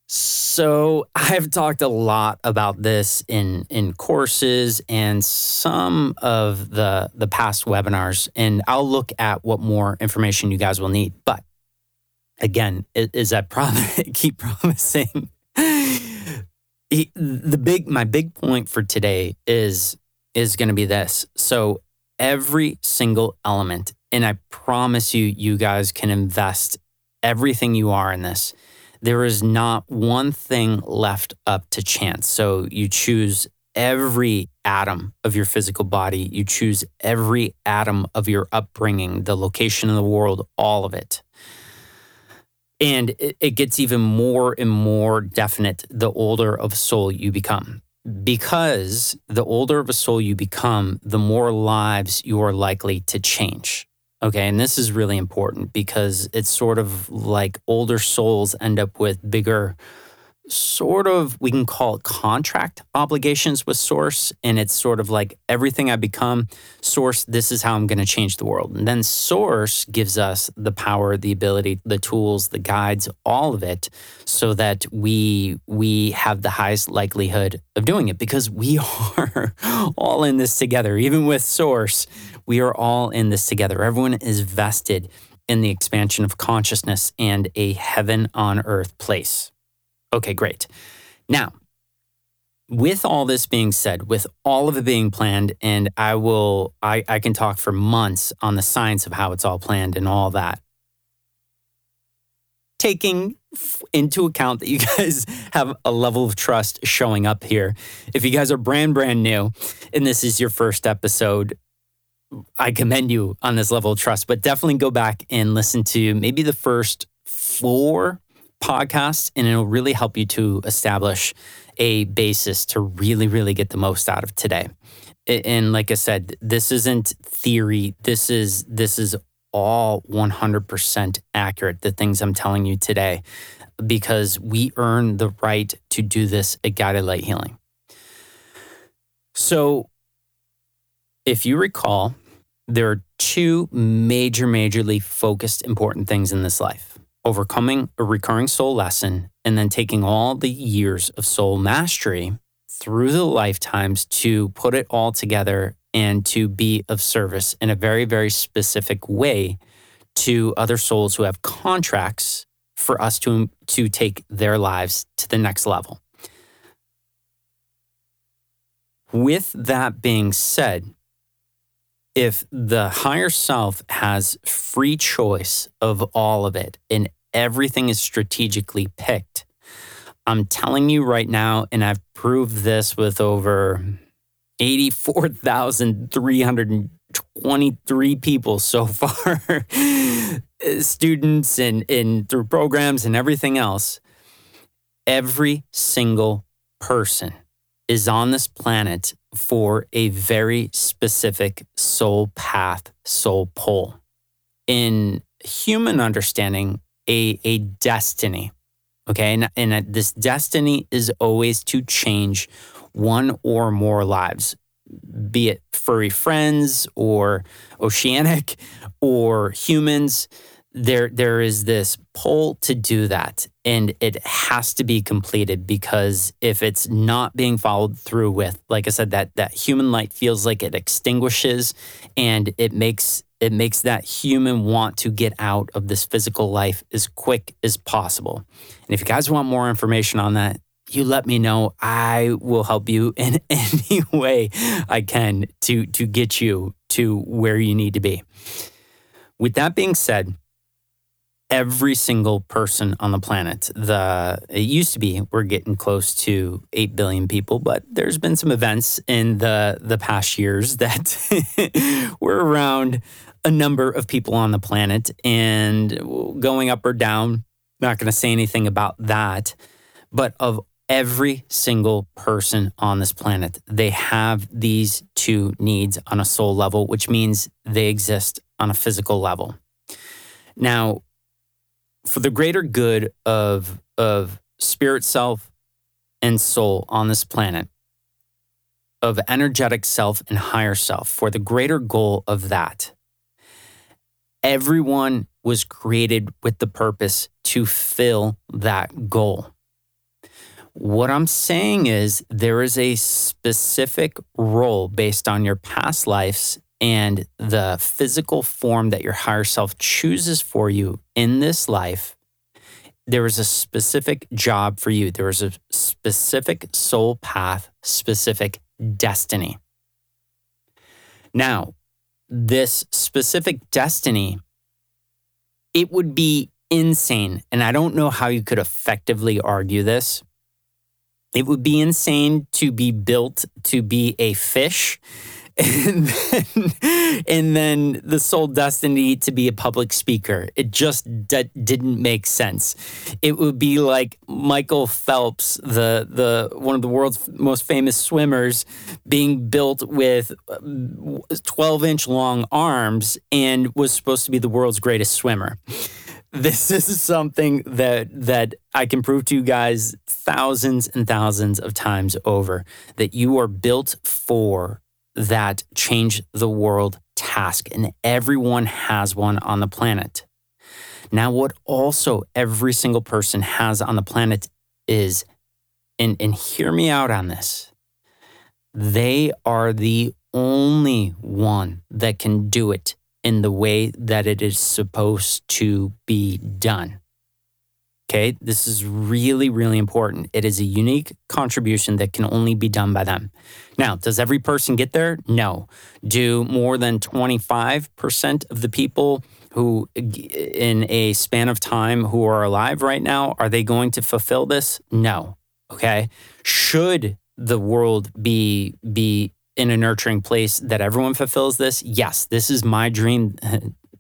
So I've talked a lot about this in, in courses and some of the, the past webinars, and I'll look at what more information you guys will need. But again, as I promise, keep promising, the big my big point for today is is going to be this. So every single element, and I promise you, you guys can invest everything you are in this. There is not one thing left up to chance. So you choose every atom of your physical body. You choose every atom of your upbringing, the location of the world, all of it. And it, it gets even more and more definite the older of soul you become. Because the older of a soul you become, the more lives you are likely to change. Okay, and this is really important because it's sort of like older souls end up with bigger, sort of, we can call it contract obligations with Source. And it's sort of like, everything I become, Source, this is how I'm going to change the world. And then Source gives us the power, the ability, the tools, the guides, all of it, so that we, we have the highest likelihood of doing it, because we are all in this together. Even with Source, we are all in this together. Everyone is vested in the expansion of consciousness and a heaven on earth place. Okay, great. Now, with all this being said, with all of it being planned, and I will, I, I can talk for months on the science of how it's all planned and all that, taking into account that you guys have a level of trust showing up here. If you guys are brand, brand new, and this is your first episode, I commend you on this level of trust, but definitely go back and listen to maybe the first four podcasts, and it'll really help you to establish a basis to really, really get the most out of today. And like I said, this isn't theory. This is this is all one hundred percent accurate, the things I'm telling you today, because we earn the right to do this at Guided Light Healing. So if you recall, There are two major, majorly focused important things in this life. Overcoming a recurring soul lesson and then taking all the years of soul mastery through the lifetimes to put it all together and to be of service in a very, very specific way to other souls who have contracts for us to, to take their lives to the next level. With that being said, if the higher self has free choice of all of it and everything is strategically picked, I'm telling you right now, and I've proved this with over eighty-four thousand three hundred twenty-three people so far, students and, and through programs and everything else, every single person is on this planet for a very specific soul path, soul pull. In human understanding, a, a destiny, okay? And, and this destiny is always to change one or more lives, be it furry friends or oceanic or humans. There, there is this pull to do that, and it has to be completed, because if it's not being followed through with, like I said, that that human light feels like it extinguishes, and it makes it makes that human want to get out of this physical life as quick as possible. And if you guys want more information on that, you let me know. I will help you in any way I can to to get you to where you need to be. With that being said, every single person on the planet, the it used to be we're getting close to eight billion people, but there's been some events in the, the past years that we're around a number of people on the planet and going up or down. Not going to say anything about that, but of every single person on this planet, they have these two needs on a soul level, which means they exist on a physical level. Now, for the greater good of of spirit self and soul on this planet, of energetic self and higher self, for the greater goal of that, everyone was created with the purpose to fill that goal. What I'm saying is there is a specific role based on your past lives and the physical form that your higher self chooses for you in this life. There is a specific job for you. There is a specific soul path, specific destiny. Now, this specific destiny, it would be insane, and I don't know how you could effectively argue this. It would be insane to be built to be a fish, And then, and then the soul destiny to be a public speaker. It just d- didn't make sense. It would be like Michael Phelps, the the one of the world's most famous swimmers, being built with twelve inch long arms and was supposed to be the world's greatest swimmer. This is something that that I can prove to you guys thousands and thousands of times over, that you are built for that change the world task, and everyone has one on the planet. Now, what also every single person has on the planet is, and, and hear me out on this, they are the only one that can do it in the way that it is supposed to be done. Okay, this is really, really important. It is a unique contribution that can only be done by them. Now, does every person get there? No. Do more than twenty-five percent of the people who, in a span of time, who are alive right now, are they going to fulfill this? No. Okay. Should the world be be in a nurturing place that everyone fulfills this? Yes. This is my dream.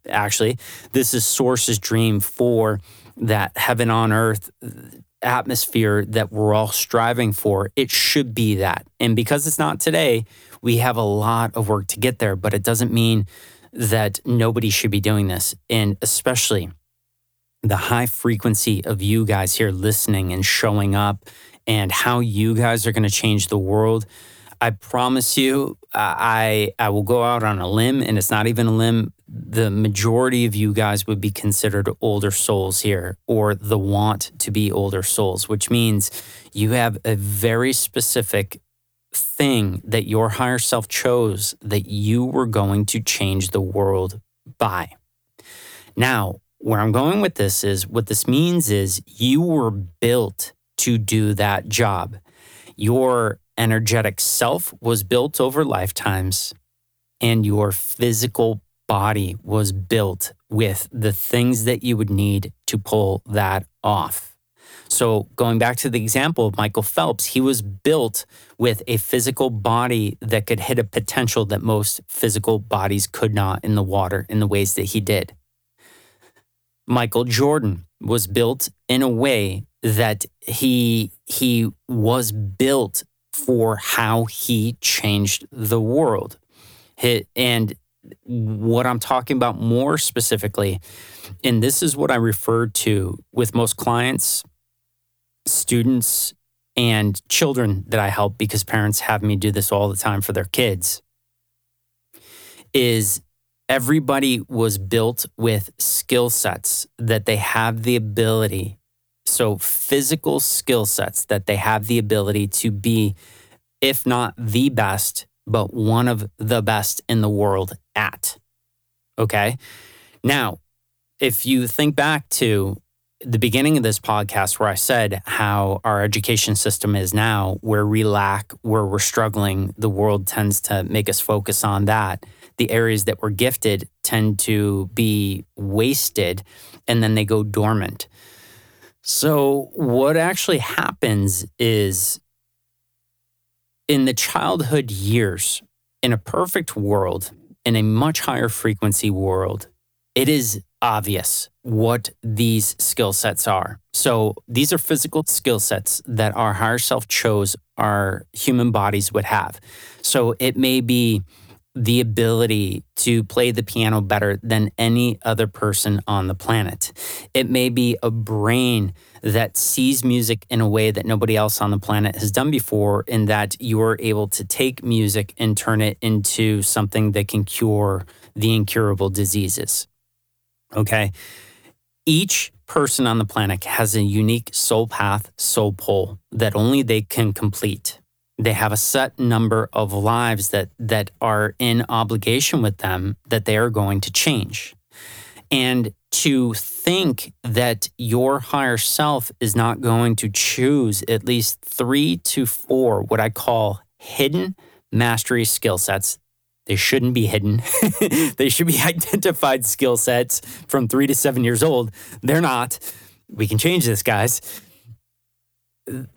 Actually, this is Source's dream for that heaven on earth atmosphere that we're all striving for. It should be that. And because it's not today, we have a lot of work to get there, but it doesn't mean that nobody should be doing this. And especially the high frequency of you guys here listening and showing up and how you guys are going to change the world. I promise you, I I will go out on a limb, and it's not even a limb. The majority of you guys would be considered older souls here, or the want to be older souls, which means you have a very specific thing that your higher self chose that you were going to change the world by. Now, where I'm going with this is, what this means is you were built to do that job. Your energetic self was built over lifetimes, and your physical body was built with the things that you would need to pull that off. So going back to the example of Michael Phelps, he was built with a physical body that could hit a potential that most physical bodies could not in the water in the ways that he did. Michael Jordan was built in a way that he he was built for how he changed the world. He, and what I'm talking about more specifically, and this is what I refer to with most clients, students, and children that I help, because parents have me do this all the time for their kids, is everybody was built with skill sets that they have the ability. So physical skill sets that they have the ability to be, if not the best, but one of the best in the world at. Okay? Now, if you think back to the beginning of this podcast where I said how our education system is now, where we lack, where we're struggling, the world tends to make us focus on that. The areas that we're gifted tend to be wasted, and then they go dormant. So what actually happens is, in the childhood years, in a perfect world, in a much higher frequency world, it is obvious what these skill sets are. So these are physical skill sets that our higher self chose our human bodies would have. So it may be the ability to play the piano better than any other person on the planet. It may be a brain that sees music in a way that nobody else on the planet has done before, in that you are able to take music and turn it into something that can cure the incurable diseases. Okay? Each person on the planet has a unique soul path, soul pull that only they can complete. They have a set number of lives that that are in obligation with them that they are going to change. And to think that your higher self is not going to choose at least three to four what I call hidden mastery skill sets. They shouldn't be hidden. They should be identified skill sets from three to seven years old. They're not. We can change this, guys.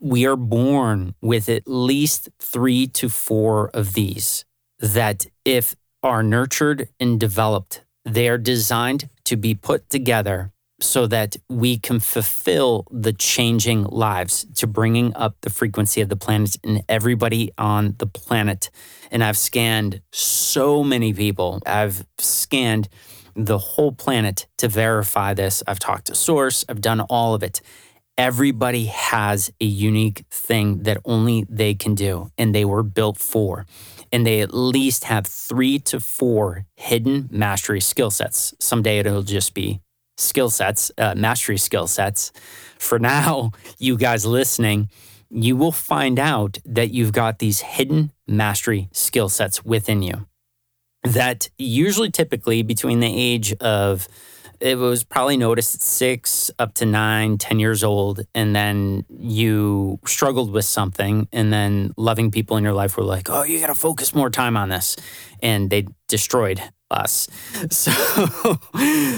We are born with at least three to four of these that, if are nurtured and developed, they are designed to be put together so that we can fulfill the changing lives, to bringing up the frequency of the planet and everybody on the planet. And I've scanned so many people. I've scanned the whole planet to verify this. I've talked to Source. I've done all of it. Everybody has a unique thing that only they can do, and they were built for. And they at least have three to four hidden mastery skill sets. Someday it'll just be skill sets, uh, mastery skill sets. For now, you guys listening, you will find out that you've got these hidden mastery skill sets within you. That usually typically between the age of It was probably noticed at six up to nine, ten years old, and then you struggled with something, and then loving people in your life were like, oh, you got to focus more time on this. And they destroyed us. So,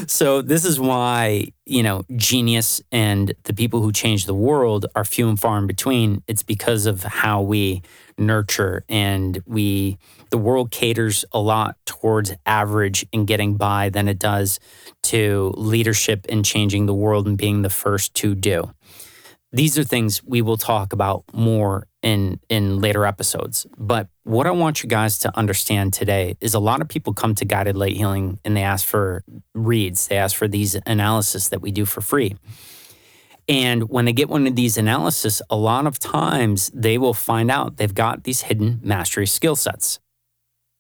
so this is why, you know, genius and the people who change the world are few and far in between. It's because of how we nurture, and we, the world caters a lot towards average and getting by than it does to leadership and changing the world and being the first to do. These are things we will talk about more in, in later episodes. But what I want you guys to understand today is, a lot of people come to Guided Light Healing and they ask for reads. They ask for these analysis that we do for free. And when they get one of these analyses, a lot of times they will find out they've got these hidden mastery skill sets.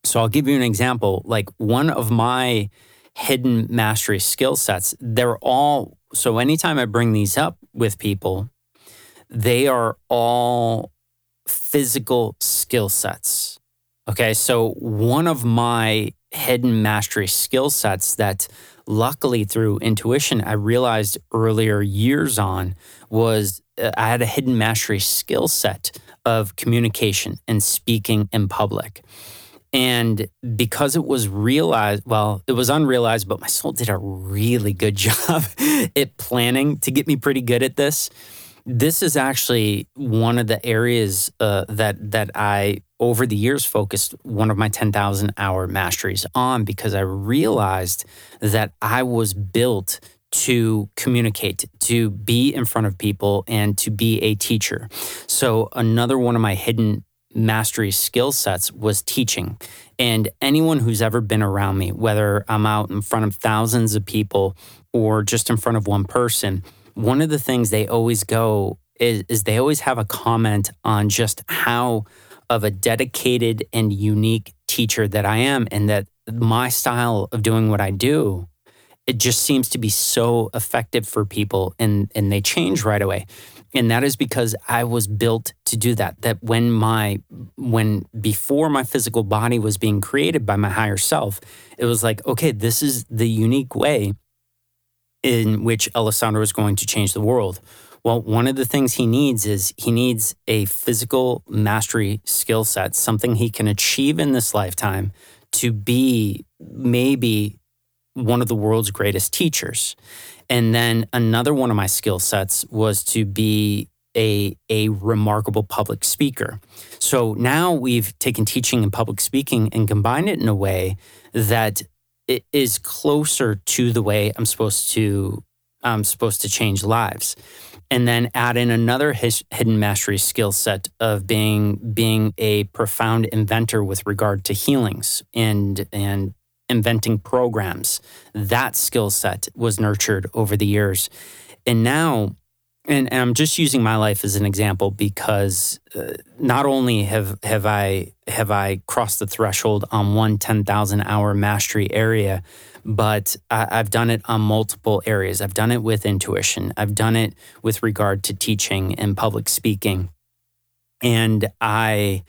So I'll give you an example. Like one of my hidden mastery skill sets, they're all, so anytime I bring these up with people, they are all physical skill sets. Okay, so one of my hidden mastery skill sets that luckily through intuition I realized earlier years on was I had a hidden mastery skill set of communication and speaking in public. And because it was realized, well, it was unrealized, but my soul did a really good job at planning to get me pretty good at this. This is actually one of the areas uh, that that I, over the years, focused one of my ten thousand hour masteries on, because I realized that I was built to communicate, to be in front of people, and to be a teacher. So another one of my hidden mastery skill sets was teaching. And anyone who's ever been around me, whether I'm out in front of thousands of people or just in front of one person, one of the things they always go is, is they always have a comment on just how of a dedicated and unique teacher that I am, and that my style of doing what I do, it just seems to be so effective for people, and, and they change right away. And that is because I was built to do that, that when my, when before my physical body was being created by my higher self, it was like, okay, this is the unique way in which Alessandro is going to change the world. Well, one of the things he needs is he needs a physical mastery skill set, something he can achieve in this lifetime to be maybe one of the world's greatest teachers. And then another one of my skill sets was to be a, a remarkable public speaker. So now we've taken teaching and public speaking and combined it in a way that it is closer to the way I'm supposed to I'm supposed to change lives. And then add in another his, hidden mastery skill set of being being a profound inventor with regard to healings and and inventing programs. That skill set was nurtured over the years. And now, and, and I'm just using my life as an example because uh, not only have have I have I crossed the threshold on one ten thousand hour mastery area, but I, I've done it on multiple areas. I've done it with intuition. I've done it with regard to teaching and public speaking. And I,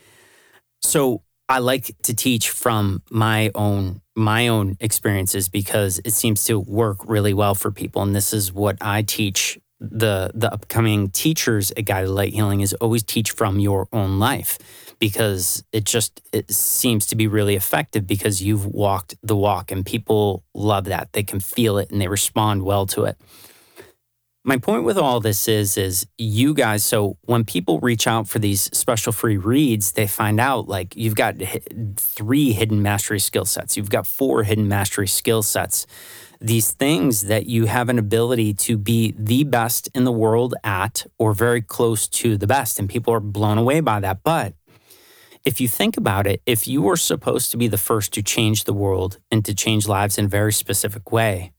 so I like to teach from my own, my own experiences because it seems to work really well for people. And this is what I teach the the upcoming teachers at Guided Light Healing is always teach from your own life, because it just it seems to be really effective because you've walked the walk and people love that. They can feel it and they respond well to it. My point with all this is, is you guys, so when people reach out for these special free reads, they find out like you've got three hidden mastery skill sets. You've got four hidden mastery skill sets. These things that you have an ability to be the best in the world at or very close to the best. And people are blown away by that. But if you think about it, if you were supposed to be the first to change the world and to change lives in a very specific way,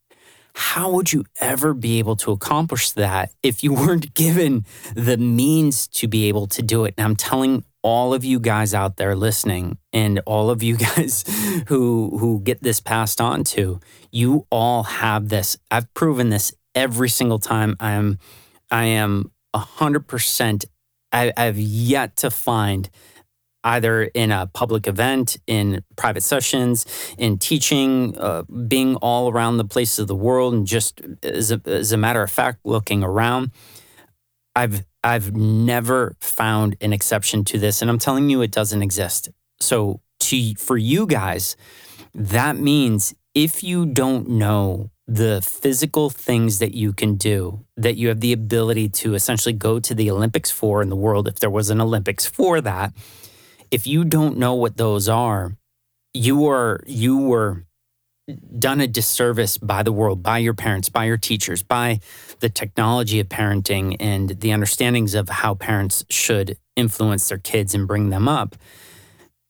how would you ever be able to accomplish that if you weren't given the means to be able to do it? And I'm telling all of you guys out there listening and all of you guys who who get this passed on to, you all have this. I've proven this every single time. I am I am one hundred percent. I, I've yet to find, either in a public event, in private sessions, in teaching, uh, being all around the places of the world, and just as a, as a matter of fact, looking around, I've I've never found an exception to this, and I'm telling you, it doesn't exist. So, to for you guys, that means if you don't know the physical things that you can do, that you have the ability to essentially go to the Olympics for in the world, if there was an Olympics for that. If you don't know what those are, you are you were done a disservice by the world, by your parents, by your teachers, by the technology of parenting and the understandings of how parents should influence their kids and bring them up.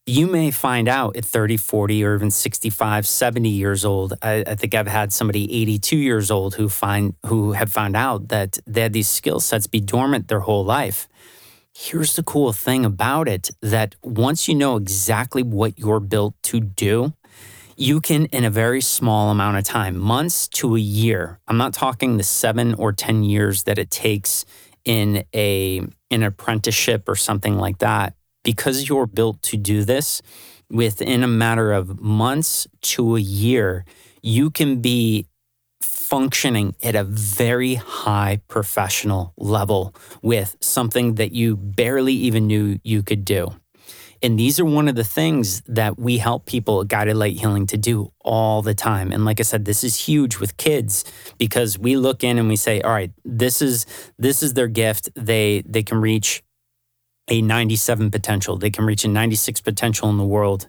you may find out at thirty, forty, or even sixty-five, seventy years old. I, I think I've had somebody eighty-two years old who find who had found out that they had these skill sets be dormant their whole life. Here's the cool thing about it, that once you know exactly what you're built to do, you can, in a very small amount of time, months to a year, I'm not talking the seven or ten years that it takes in a an apprenticeship or something like that, because you're built to do this, within a matter of months to a year, you can be functioning at a very high professional level with something that you barely even knew you could do. And these are one of the things that we help people at Guided Light Healing to do all the time. And like I said, this is huge with kids, because we look in and we say, all right, this is this is their gift. They they can reach a ninety-seven potential. They can reach a ninety-six potential in the world.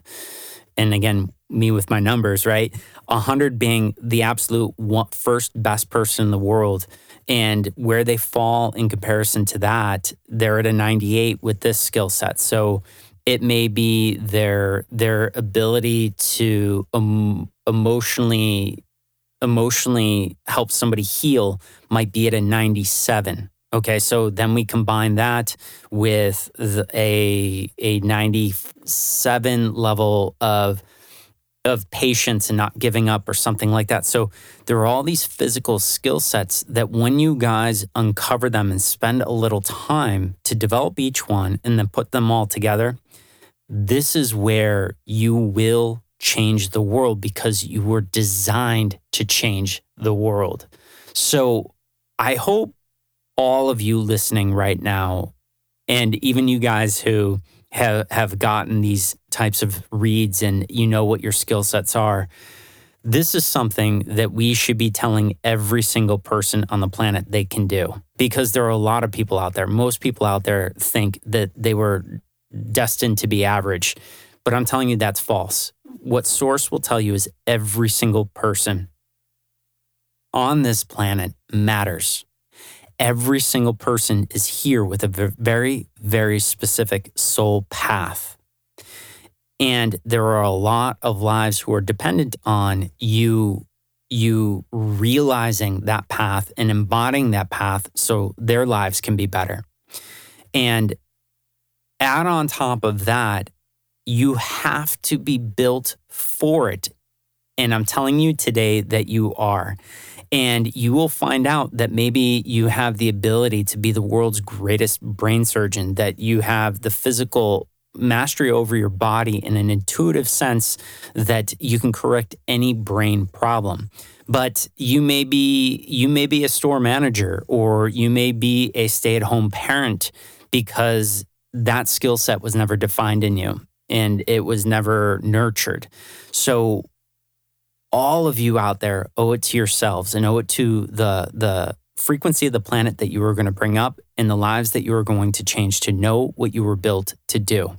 And again, me with my numbers, right? one hundred being the absolute first best person in the world. And where they fall in comparison to that, they're at a ninety-eight with this skill set. So it may be their their ability to um, emotionally emotionally help somebody heal might be at a ninety-seven. Okay, so then we combine that with a a ninety-seven level of of patience and not giving up or something like that. So there are all these physical skill sets that when you guys uncover them and spend a little time to develop each one and then put them all together, this is where you will change the world, because you were designed to change the world. So I hope all of you listening right now, and even you guys who have, have gotten these types of reads and you know what your skill sets are, this is something that we should be telling every single person on the planet they can do, because there are a lot of people out there. Most people out there think that they were destined to be average, but I'm telling you that's false. What Source will tell you is every single person on this planet matters. Every single person is here with a very, very specific soul path. And there are a lot of lives who are dependent on you, you realizing that path and embodying that path so their lives can be better. And add on top of that, you have to be built for it. And I'm telling you today that you are. And you will find out that maybe you have the ability to be the world's greatest brain surgeon, that you have the physical mastery over your body in an intuitive sense that you can correct any brain problem. But you may be you may be a store manager, or you may be a stay-at-home parent, because that skill set was never defined in you and it was never nurtured. So all of you out there owe it to yourselves and owe it to the the frequency of the planet that you are going to bring up and the lives that you are going to change, to know what you were built to do.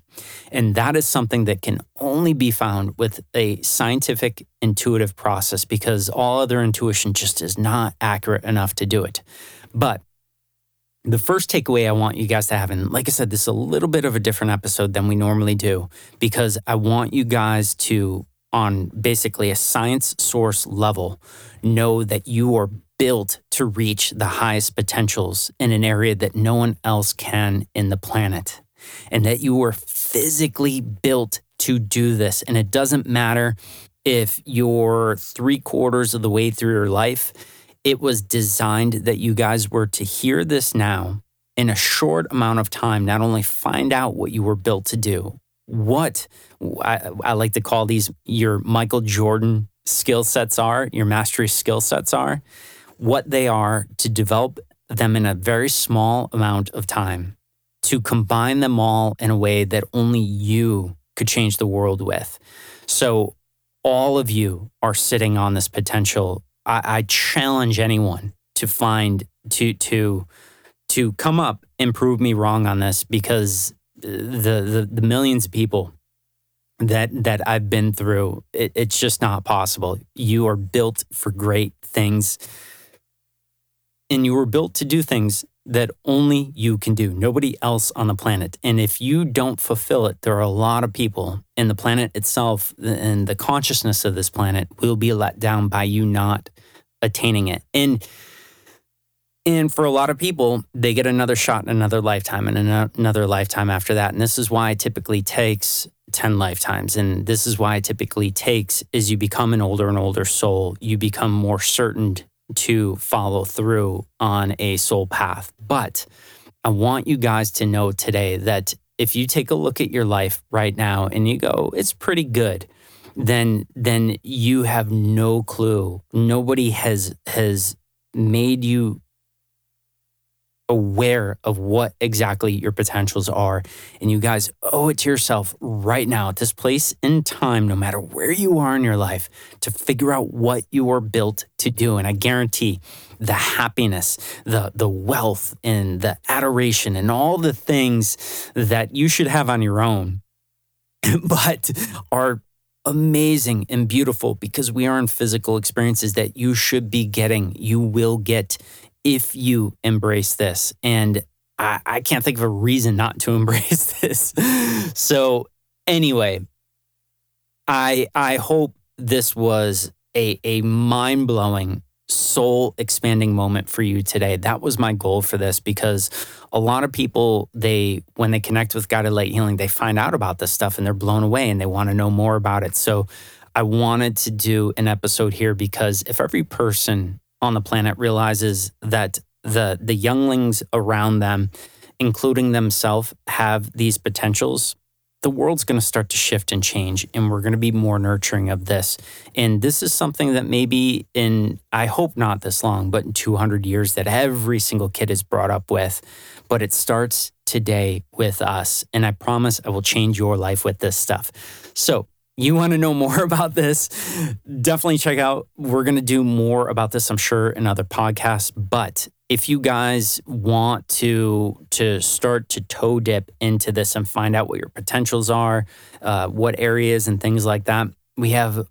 And that is something that can only be found with a scientific, intuitive process, because all other intuition just is not accurate enough to do it. But the first takeaway I want you guys to have, and like I said, this is a little bit of a different episode than we normally do, because I want you guys to, on basically a science source level, know that you are built to reach the highest potentials in an area that no one else can in the planet, and that you are physically built to do this. And it doesn't matter if you're three quarters of the way through your life, it was designed that you guys were to hear this now in a short amount of time, not only find out what you were built to do, what I, I like to call these your Michael Jordan skill sets are, your mastery skill sets are, what they are, to develop them in a very small amount of time, to combine them all in a way that only you could change the world with. So all of you are sitting on this potential. I, I challenge anyone to find, to, to, to come up and prove me wrong on this, because The, the the millions of people that that I've been through, it, it's just not possible. You are built for great things, and you were built to do things that only you can do, nobody else on the planet. And if you don't fulfill it, there are a lot of people, and the planet itself and the consciousness of this planet will be let down by you not attaining it. And and for a lot of people, they get another shot in another lifetime and another lifetime after that. And this is why it typically takes ten lifetimes. And this is why it typically takes, as you become an older and older soul, you become more certain to follow through on a soul path. But I want you guys to know today that if you take a look at your life right now and you go, it's pretty good, then then you have no clue. Nobody has has made you aware of what exactly your potentials are. And you guys owe it to yourself right now, at this place in time, no matter where you are in your life, to figure out what you are built to do. And I guarantee the happiness, the the wealth, and the adoration, and all the things that you should have on your own, but are amazing and beautiful because we are in physical experiences that you should be getting, you will get if you embrace this. And I, I can't think of a reason not to embrace this. So anyway, I I hope this was a, a mind-blowing, soul-expanding moment for you today. That was my goal for this, because a lot of people, they when they connect with Guided Light Healing, they find out about this stuff and they're blown away and they want to know more about it. So I wanted to do an episode here, because if every person on the planet realizes that the the younglings around them, including themselves, have these potentials, the world's going to start to shift and change, and we're going to be more nurturing of this. And this is something that maybe in, I hope not this long, but in two hundred years, that every single kid is brought up with. But it starts today with us. And I promise I will change your life with this stuff. So you want to know more about this, definitely check out, we're going to do more about this, I'm sure, in other podcasts. But if you guys want to to start to toe dip into this and find out what your potentials are, uh, what areas and things like that, we have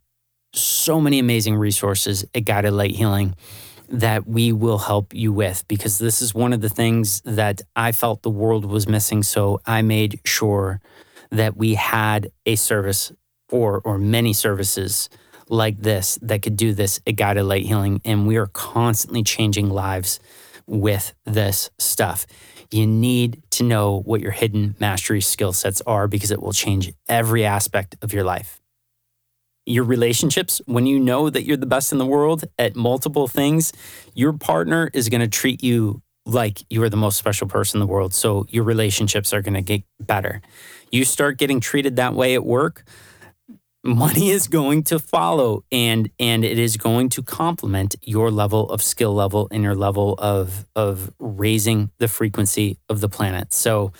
so many amazing resources at Guided Light Healing that we will help you with, because this is one of the things that I felt the world was missing. So I made sure that we had a service or or many services like this that could do this at Guided Light Healing. And we are constantly changing lives with this stuff. You need to know what your hidden mastery skill sets are, because it will change every aspect of your life. Your relationships, when you know that you're the best in the world at multiple things, your partner is going to treat you like you are the most special person in the world. So your relationships are going to get better. You start getting treated that way at work, money is going to follow, and and it is going to complement your level of skill level and your level of of raising the frequency of the planet. So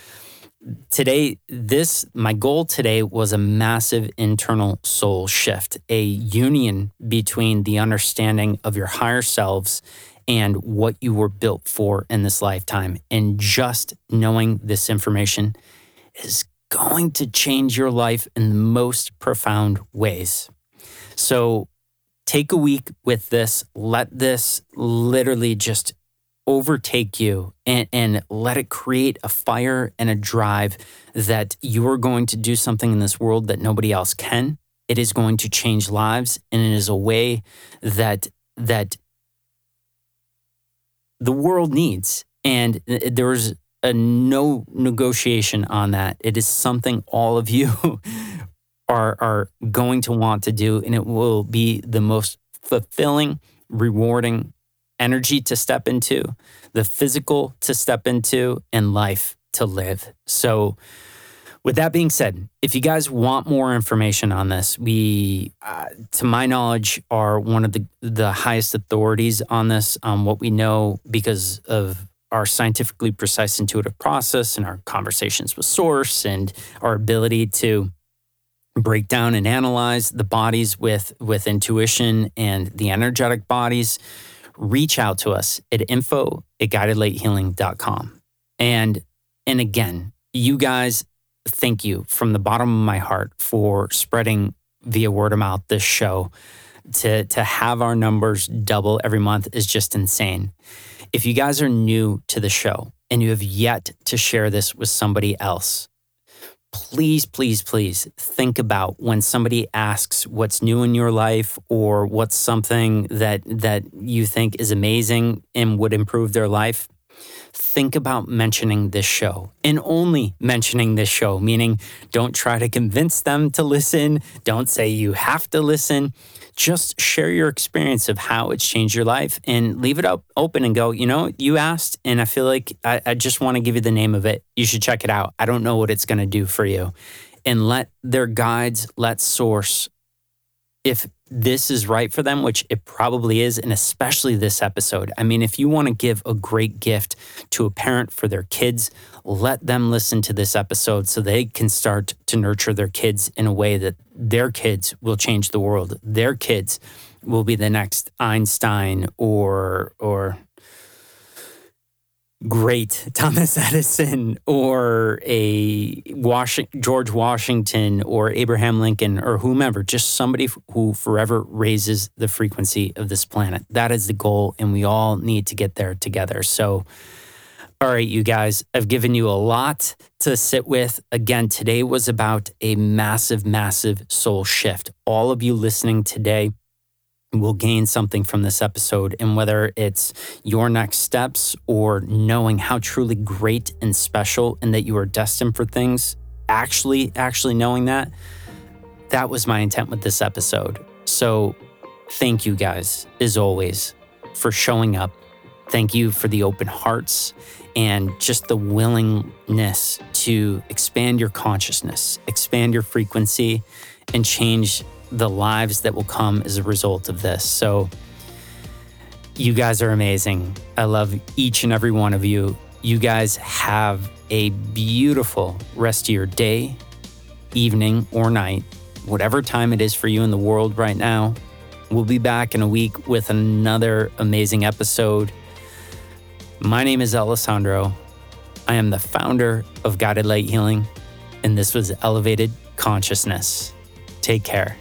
today, this my goal today was a massive internal soul shift, a union between the understanding of your higher selves and what you were built for in this lifetime. And just knowing this information is going to change your life in the most profound ways. So take a week with this. Let this literally just overtake you, and, and let it create a fire and a drive that you're going to do something in this world that nobody else can. It is going to change lives, and it is a way that that the world needs. And there's Uh, no negotiation on that. It is something all of you are are going to want to do, and it will be the most fulfilling, rewarding energy to step into, the physical to step into, and life to live. So with that being said, if you guys want more information on this, we, uh, to my knowledge, are one of the, the highest authorities on this, um, what we know because of our scientifically precise intuitive process and our conversations with Source and our ability to break down and analyze the bodies with, with intuition and the energetic bodies. Reach out to us at info at guided light healing dot com. And, and again, you guys, thank you from the bottom of my heart for spreading via word of mouth this show. To, to have our numbers double every month is just insane. If you guys are new to the show and you have yet to share this with somebody else, please, please, please think about when somebody asks what's new in your life or what's something that that you think is amazing and would improve their life. Think about mentioning this show and only mentioning this show, meaning don't try to convince them to listen. Don't say you have to listen. Just share your experience of how it's changed your life and leave it up open and go, you know, you asked and I feel like I, I just want to give you the name of it. You should check it out. I don't know what it's going to do for you. And let their guides, let source, if this is right for them, which it probably is, and especially this episode. I mean, if you want to give a great gift to a parent for their kids, let them listen to this episode so they can start to nurture their kids in a way that their kids will change the world. Their kids will be the next Einstein or or great Thomas Edison or a Wash- George Washington or Abraham Lincoln or whomever, just somebody who forever raises the frequency of this planet. That is the goal, and we all need to get there together. So, all right, you guys, I've given you a lot to sit with. Again, today was about a massive, massive soul shift. All of you listening today will gain something from this episode, and whether it's your next steps or knowing how truly great and special and that you are destined for things, actually, actually knowing that, that was my intent with this episode. So thank you guys, as always, for showing up. Thank you for the open hearts and just the willingness to expand your consciousness, expand your frequency, and change the lives that will come as a result of this. So you guys are amazing. I love each and every one of you. You guys have a beautiful rest of your day, evening, or night, whatever time it is for you in the world right now. We'll be back in a week with another amazing episode. My name is Alessandro. I am the founder of Guided Light Healing, and this was Elevated Consciousness. Take care.